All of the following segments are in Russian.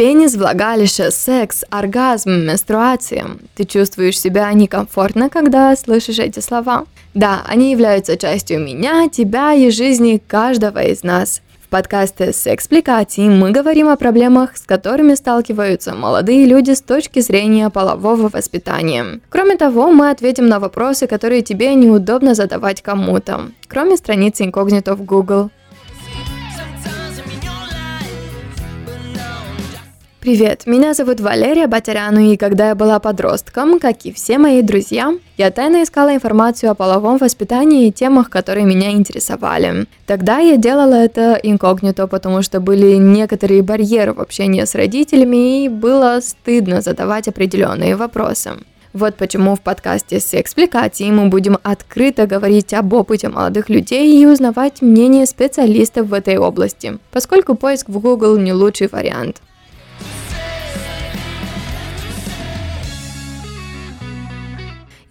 Пенис, влагалище, секс, оргазм, менструация. Ты чувствуешь себя некомфортно, когда слышишь эти слова? Да, они являются частью меня, тебя и жизни каждого из нас. В подкасте «СексПликации» мы говорим о проблемах, с которыми сталкиваются молодые люди с точки зрения полового воспитания. Кроме того, мы ответим на вопросы, которые тебе неудобно задавать кому-то, кроме страницы инкогнито в Google. Привет, меня зовут Валерия Батэряну, и когда я была подростком, как и все мои друзья, я тайно искала информацию о половом воспитании и темах, которые меня интересовали. Тогда я делала это инкогнито, потому что были некоторые барьеры в общении с родителями, и было стыдно задавать определенные вопросы. Вот почему в подкасте «СексПликации» мы будем открыто говорить об опыте молодых людей и узнавать мнение специалистов в этой области, поскольку поиск в Google не лучший вариант.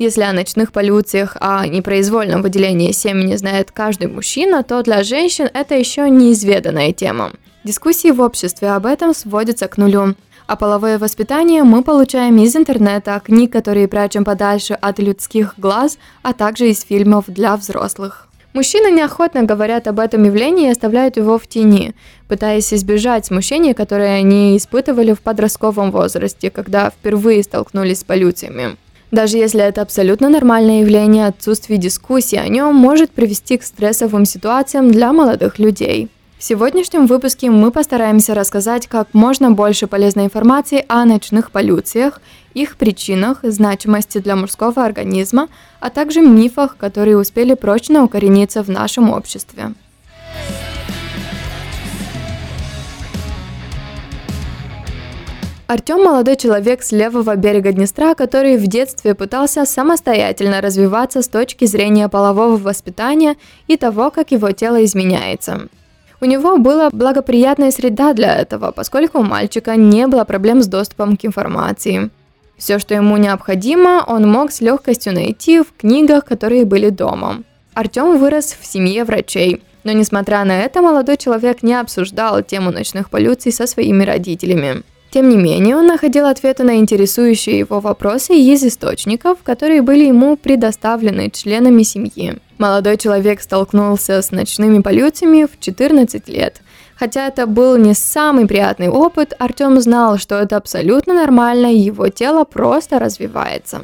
Если о ночных полюциях, о непроизвольном выделении семени знает каждый мужчина, то для женщин это еще неизведанная тема. Дискуссии в обществе об этом сводятся к нулю. А половое воспитание мы получаем из интернета, книг, которые прячем подальше от людских глаз, а также из фильмов для взрослых. Мужчины неохотно говорят об этом явлении и оставляют его в тени, пытаясь избежать смущения, которое они испытывали в подростковом возрасте, когда впервые столкнулись с полюциями. Даже если это абсолютно нормальное явление, отсутствие дискуссии о нем может привести к стрессовым ситуациям для молодых людей. В сегодняшнем выпуске мы постараемся рассказать как можно больше полезной информации о ночных полюциях, их причинах, значимости для мужского организма, а также мифах, которые успели прочно укорениться в нашем обществе. Артем – молодой человек с левого берега Днестра, который в детстве пытался самостоятельно развиваться с точки зрения полового воспитания и того, как его тело изменяется. У него была благоприятная среда для этого, поскольку у мальчика не было проблем с доступом к информации. Все, что ему необходимо, он мог с легкостью найти в книгах, которые были дома. Артем вырос в семье врачей. Но, несмотря на это, молодой человек не обсуждал тему ночных полюций со своими родителями. Тем не менее, он находил ответы на интересующие его вопросы из источников, которые были ему предоставлены членами семьи. Молодой человек столкнулся с ночными полюциями в 14 лет. Хотя это был не самый приятный опыт, Артем знал, что это абсолютно нормально, и его тело просто развивается.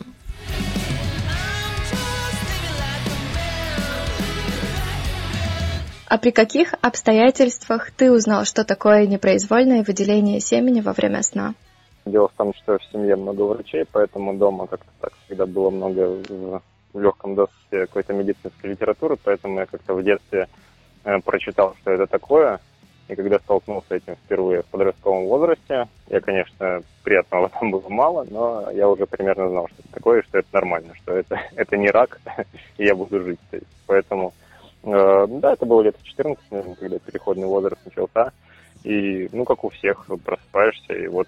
А при каких обстоятельствах ты узнал, что такое непроизвольное выделение семени во время сна? Дело в том, что в семье много врачей, поэтому дома как-то так всегда было много в легком доступе какой-то медицинской литературы, поэтому я как-то в детстве прочитал, что это такое. И когда столкнулся с этим впервые в подростковом возрасте, я, конечно, приятного там было мало, но я уже примерно знал, что это такое, что это нормально, что это не рак, и я буду жить. Поэтому... Да, это было лет 14, наверное, когда переходный возраст начался, и, как у всех, просыпаешься, и вот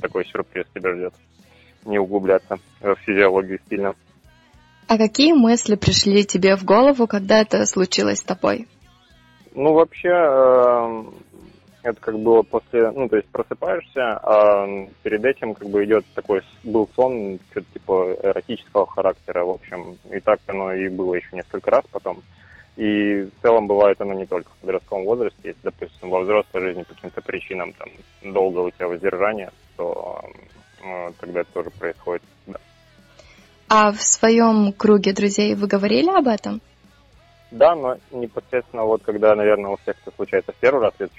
такой сюрприз тебя ждет, не углубляться в физиологию сильно. А какие мысли пришли тебе в голову, когда это случилось с тобой? Вообще, это как было после, просыпаешься, а перед этим идет такой, был сон, что-то типа эротического характера, в общем, и так оно и было еще несколько раз потом. И в целом бывает оно не только в подростковом возрасте. Если, допустим, во взрослой жизни по каким-то причинам долго у тебя воздержание, то тогда это тоже происходит. Да. А в своем круге друзей вы говорили об этом? Да, но непосредственно когда, наверное, у всех это случается в первый раз, лет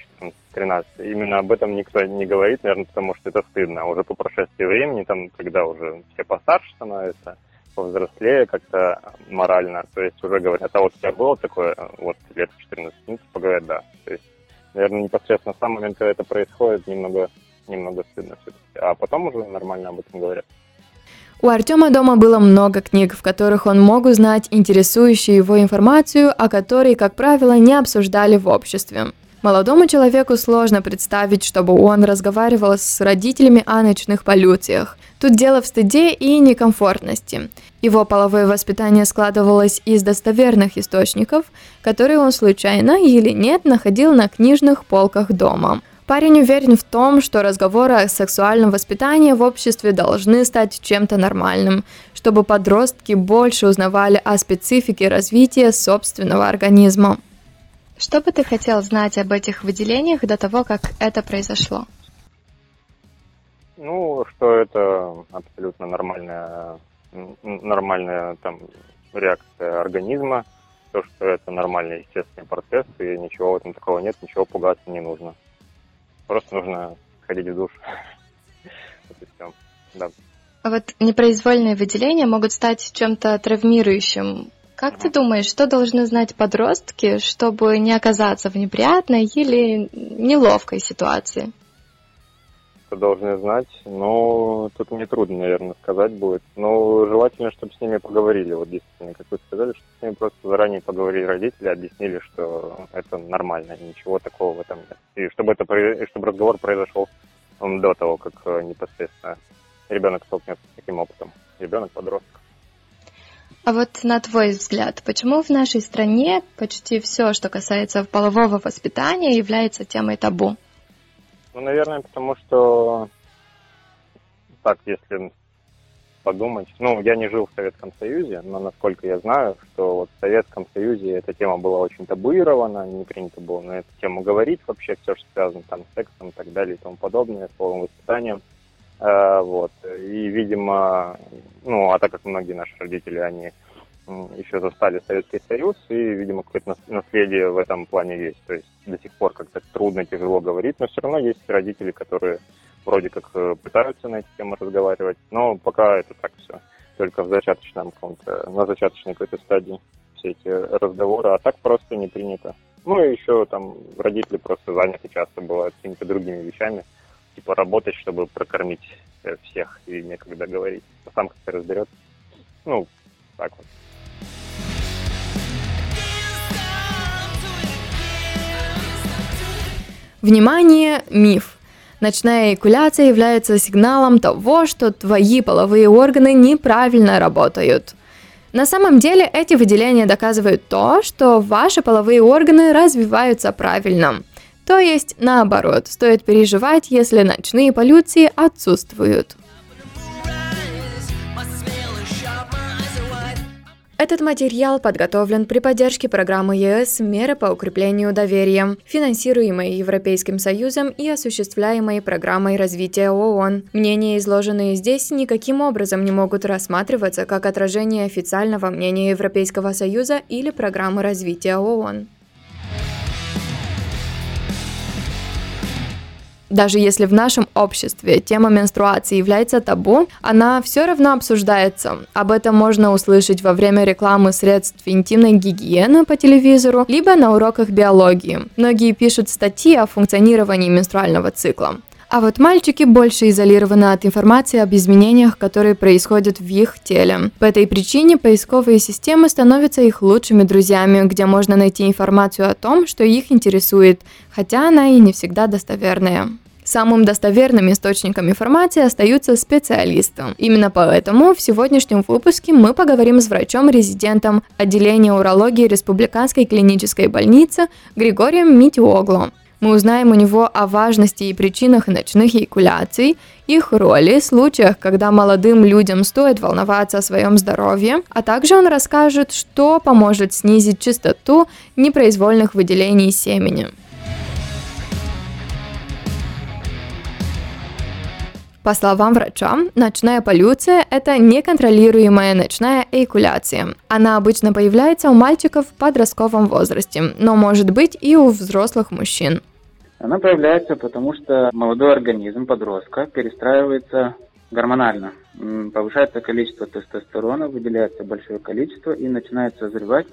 14-13, именно об этом никто не говорит, наверное, потому что это стыдно. А уже по прошествии времени, когда уже все постарше становятся, повзрослее как-то морально, то есть уже говорят, а вот у тебя было такое, лет 14, поговорят, да. То есть, наверное, непосредственно в сам момент, когда это происходит, немного стыдно все-таки, а потом уже нормально об этом говорят. У Артема дома было много книг, в которых он мог узнать интересующую его информацию, о которой, как правило, не обсуждали в обществе. Молодому человеку сложно представить, чтобы он разговаривал с родителями о ночных полюциях. Тут дело в стыде и некомфортности. Его половое воспитание складывалось из достоверных источников, которые он случайно или нет находил на книжных полках дома. Парень уверен в том, что разговоры о сексуальном воспитании в обществе должны стать чем-то нормальным, чтобы подростки больше узнавали о специфике развития собственного организма. Что бы ты хотел знать об этих выделениях до того, как это произошло? Ну, что это абсолютно нормальная там реакция организма, то, что это нормальный естественный процесс, и ничего в этом такого нет, ничего пугаться не нужно. Просто нужно ходить в душ. Да. А вот непроизвольные выделения могут стать чем-то травмирующим. Как ты думаешь, что должны знать подростки, чтобы не оказаться в неприятной или неловкой ситуации? Что должны знать? Ну, тут мне трудно, наверное, сказать будет. Но желательно, чтобы с ними поговорили. Вот действительно, как вы сказали, что с ними просто заранее поговорили родители, объяснили, что это нормально, ничего такого в этом нет. И чтобы разговор произошел до того, как непосредственно ребенок столкнется с таким опытом. Ребенок-подросток. А вот на твой взгляд, почему в нашей стране почти все, что касается полового воспитания, является темой табу? Ну, наверное, потому что, так, если подумать, ну, я не жил в Советском Союзе, но, насколько я знаю, что вот в Советском Союзе эта тема была очень табуирована, не принято было на эту тему говорить вообще, все, что связано там с сексом и так далее и тому подобное, с половым воспитанием. Вот. И, видимо, ну, а так как многие наши родители, они еще застали Советский Союз, и, видимо, какое-то наследие в этом плане есть. То есть до сих пор как-то трудно, тяжело говорить, но все равно есть родители, которые вроде как пытаются на эти темы разговаривать, но пока это так все, только в зачаточном каком-то, на зачаточной какой-то стадии все эти разговоры, а так просто не принято. Ну и еще там родители просто заняты часто бывают какими-то другими вещами, типа работать, чтобы прокормить всех и некогда говорить. А сам как-то разберется. Ну, так вот. Внимание, миф. Ночная эякуляция является сигналом того, что твои половые органы неправильно работают. На самом деле эти выделения доказывают то, что ваши половые органы развиваются правильно. То есть, наоборот, стоит переживать, если ночные полюции отсутствуют. Этот материал подготовлен при поддержке программы ЕС «Меры по укреплению доверия», финансируемой Европейским Союзом и осуществляемой программой развития ООН. Мнения, изложенные здесь, никаким образом не могут рассматриваться как отражение официального мнения Европейского Союза или программы развития ООН. Даже если в нашем обществе тема менструации является табу, она все равно обсуждается. Об этом можно услышать во время рекламы средств интимной гигиены по телевизору, либо на уроках биологии. Многие пишут статьи о функционировании менструального цикла. А вот мальчики больше изолированы от информации об изменениях, которые происходят в их теле. По этой причине поисковые системы становятся их лучшими друзьями, где можно найти информацию о том, что их интересует, хотя она и не всегда достоверная. Самым достоверным источником информации остаются специалисты. Именно поэтому в сегодняшнем выпуске мы поговорим с врачом-резидентом отделения урологии Республиканской клинической больницы Григорием Митиогло. Мы узнаем у него о важности и причинах ночных эякуляций, их роли, случаях, когда молодым людям стоит волноваться о своем здоровье, а также он расскажет, что поможет снизить частоту непроизвольных выделений семени. По словам врача, ночная полюция – это неконтролируемая ночная эякуляция. Она обычно появляется у мальчиков в подростковом возрасте, но может быть и у взрослых мужчин. Она появляется, потому что молодой организм подростка перестраивается гормонально. Повышается количество тестостерона, выделяется большое количество и начинает созревать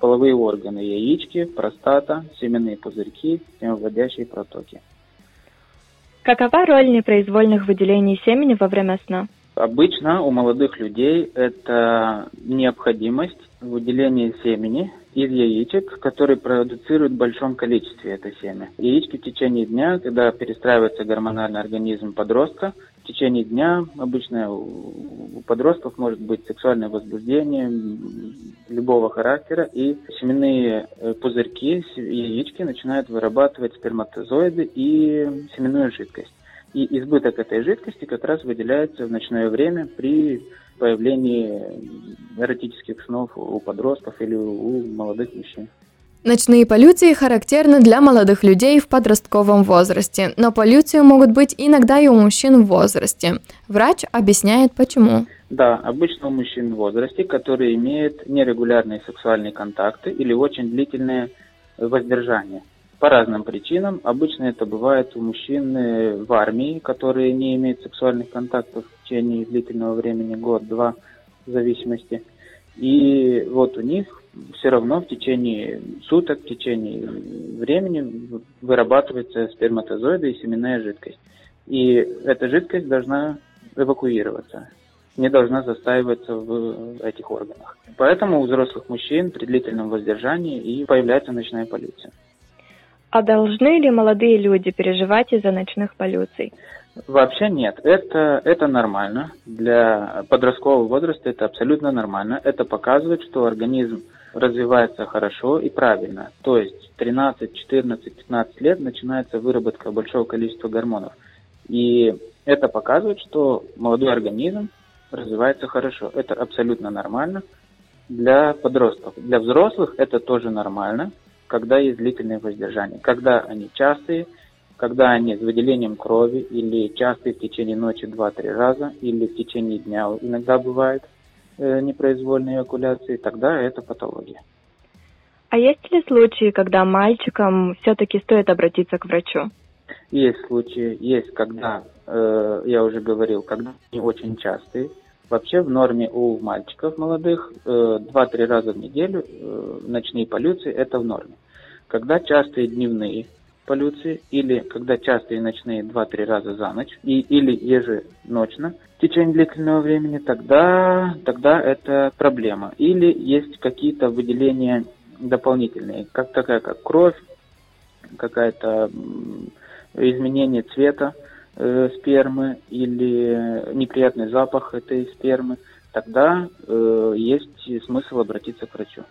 половые органы – яички, простата, семенные пузырьки, семявыводящие протоки. Какова роль непроизвольных выделений семени во время сна? Обычно у молодых людей это необходимость выделения семени из яичек, которые продуцируют в большом количестве это семя. Яички в течение дня, когда перестраивается гормональный организм подростка, в течение дня обычно у подростков может быть сексуальное возбуждение любого характера, и семенные пузырьки, яички начинают вырабатывать сперматозоиды и семенную жидкость. И избыток этой жидкости как раз выделяется в ночное время при появлении эротических снов у подростков или у молодых мужчин. Ночные полюции характерны для молодых людей в подростковом возрасте, но полюции могут быть иногда и у мужчин в возрасте. Врач объясняет, почему. Да, обычно у мужчин в возрасте, которые имеют нерегулярные сексуальные контакты или очень длительное воздержание. По разным причинам. Обычно это бывает у мужчин в армии, которые не имеют сексуальных контактов в течение длительного времени, год-два, в зависимости. И вот у них все равно в течение суток, в течение времени вырабатываются сперматозоиды и семенная жидкость. И эта жидкость должна эвакуироваться, не должна застаиваться в этих органах. Поэтому у взрослых мужчин при длительном воздержании и появляется ночная полюция. А должны ли молодые люди переживать из-за ночных полюций? Вообще нет. Это нормально. Для подросткового возраста это абсолютно нормально. Это показывает, что организм развивается хорошо и правильно. То есть 13, 14, 15 лет начинается выработка большого количества гормонов. И это показывает, что молодой организм развивается хорошо. Это абсолютно нормально для подростков. Для взрослых это тоже нормально, когда есть длительные воздержания, когда они частые, когда они с выделением крови, или частые в течение ночи 2-3 раза, или в течение дня иногда бывают непроизвольные эякуляции, тогда это патология. А есть ли случаи, когда мальчикам все-таки стоит обратиться к врачу? Есть случаи, есть, когда, я уже говорил, когда они очень частые. Вообще в норме у мальчиков молодых 2-3 раза в неделю ночные полюции – это в норме. Когда частые дневные полюции или когда частые ночные 2-3 раза за ночь или еженочно в течение длительного времени, тогда это проблема. Или есть какие-то выделения дополнительные, как кровь, какое-то изменение цвета спермы или неприятный запах этой спермы, тогда есть смысл обратиться к врачу.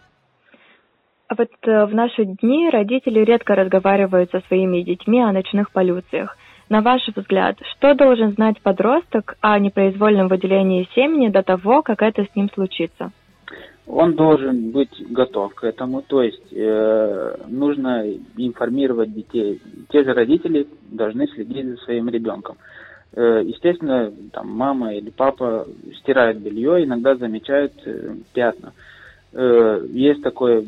А вот в наши дни родители редко разговаривают со своими детьми о ночных полюциях. На ваш взгляд, что должен знать подросток о непроизвольном выделении семени до того, как это с ним случится? Он должен быть готов к этому, то есть нужно информировать детей. Те же родители должны следить за своим ребенком. Естественно, там мама или папа стирают белье, иногда замечают пятна. Есть такое,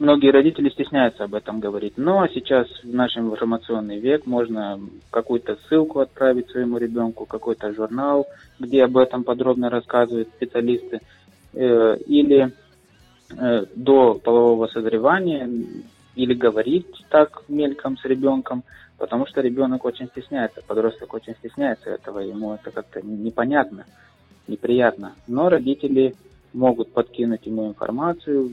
многие родители стесняются об этом говорить. Но сейчас в наш информационный век можно какую-то ссылку отправить своему ребенку, какой-то журнал, где об этом подробно рассказывают специалисты. Или до полового созревания, или говорить так мельком с ребенком, потому что ребенок очень стесняется, подросток очень стесняется этого, ему это как-то непонятно, неприятно. Но родители могут подкинуть ему информацию,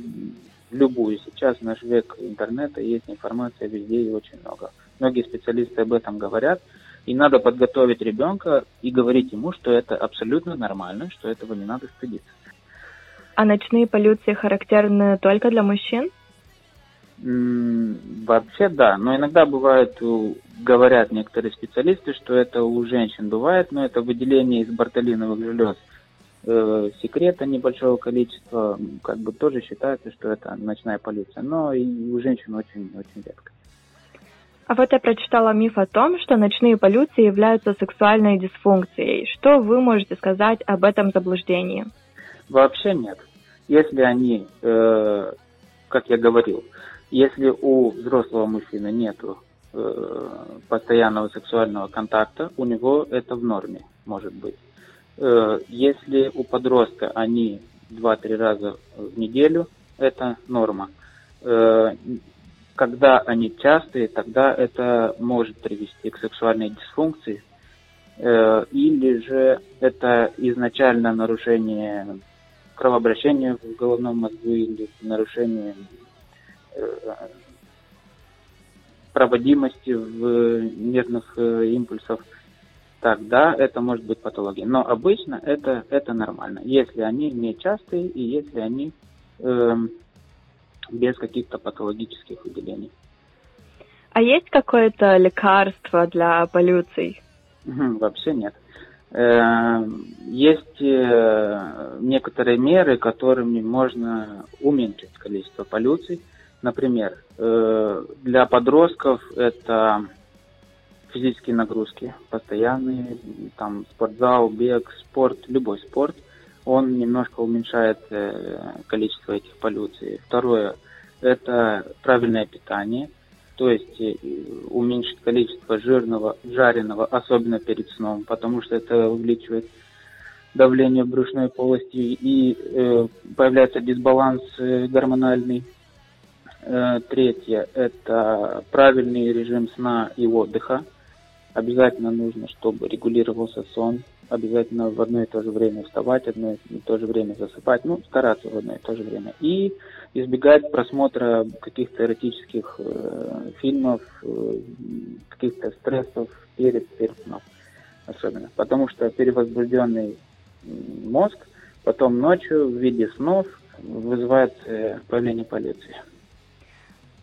любую. Сейчас в наш век интернета есть информация везде и очень много. Многие специалисты об этом говорят, и надо подготовить ребенка и говорить ему, что это абсолютно нормально, что этого не надо стыдиться. А ночные полюции характерны только для мужчин? Вообще да, но иногда бывают, говорят некоторые специалисты, что это у женщин бывает, но это выделение из бартолиновых желез секрета небольшого количества, как бы тоже считается, что это ночная полюция, но и у женщин очень-очень редко. А вот я прочитала миф о том, что ночные полюции являются сексуальной дисфункцией. Что вы можете сказать об этом заблуждении? Вообще нет. Если они, как я говорил, если у взрослого мужчины нет постоянного сексуального контакта, у него это в норме, может быть. Если у подростка они 2-3 раза в неделю, это норма. Когда они частые, тогда это может привести к сексуальной дисфункции, или же это изначально нарушение кровообращение в головном мозгу или нарушение проводимости в нервных импульсов, тогда это может быть патология. Но обычно это нормально, если они не частые и если они без каких-то патологических выделений. А есть какое-то лекарство для полюций? Вообще нет. Есть некоторые меры, которыми можно уменьшить количество полюций. Например, для подростков это физические нагрузки, постоянные, там спортзал, бег, спорт, любой спорт, он немножко уменьшает количество этих полюций. Второе, это правильное питание, то есть уменьшить количество жирного, жареного, особенно перед сном, потому что это увеличивает давление брюшной полости и появляется дисбаланс гормональный. Третье – это правильный режим сна и отдыха. Обязательно нужно, чтобы регулировался сон. Обязательно в одно и то же время вставать, одно и то же время засыпать. Ну, стараться в одно и то же время. И избегать просмотра каких-то эротических фильмов, каких-то стрессов перед сном. Особенно. Потому что перевозбужденный мозг потом ночью в виде снов вызывает появление полюции.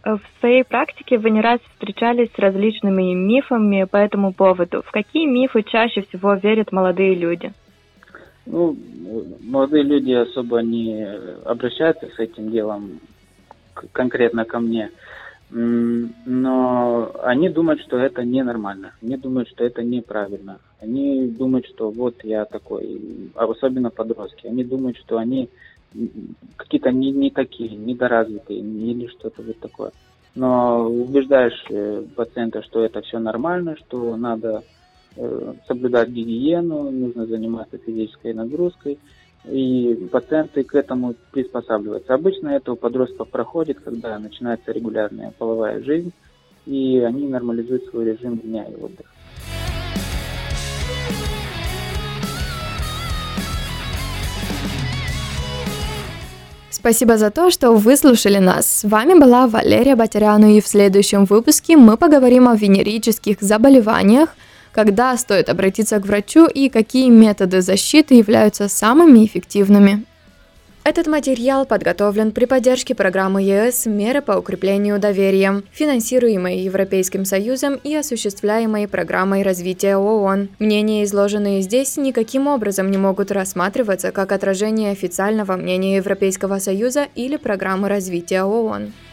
В своей практике вы не раз встречались с различными мифами по этому поводу. В какие мифы чаще всего верят молодые люди? Ну, молодые люди особо не обращаются с этим делом конкретно ко мне, но они думают, что это ненормально, они думают, что это неправильно, они думают, что вот я такой, особенно подростки, они думают, что они какие-то не такие, недоразвитые или что-то вот такое. Но убеждаешь пациента, что это все нормально, что надо соблюдать гигиену, нужно заниматься физической нагрузкой, и пациенты к этому приспосабливаются. Обычно это у подростков проходит, когда начинается регулярная половая жизнь, и они нормализуют свой режим дня и отдыха. Спасибо за то, что выслушали нас. С вами была Валерия Батэряну, и в следующем выпуске мы поговорим о венерических заболеваниях, когда стоит обратиться к врачу и какие методы защиты являются самыми эффективными. Этот материал подготовлен при поддержке программы ЕС «Меры по укреплению доверия», финансируемой Европейским Союзом и осуществляемой программой развития ООН. Мнения, изложенные здесь, никаким образом не могут рассматриваться как отражение официального мнения Европейского Союза или программы развития ООН.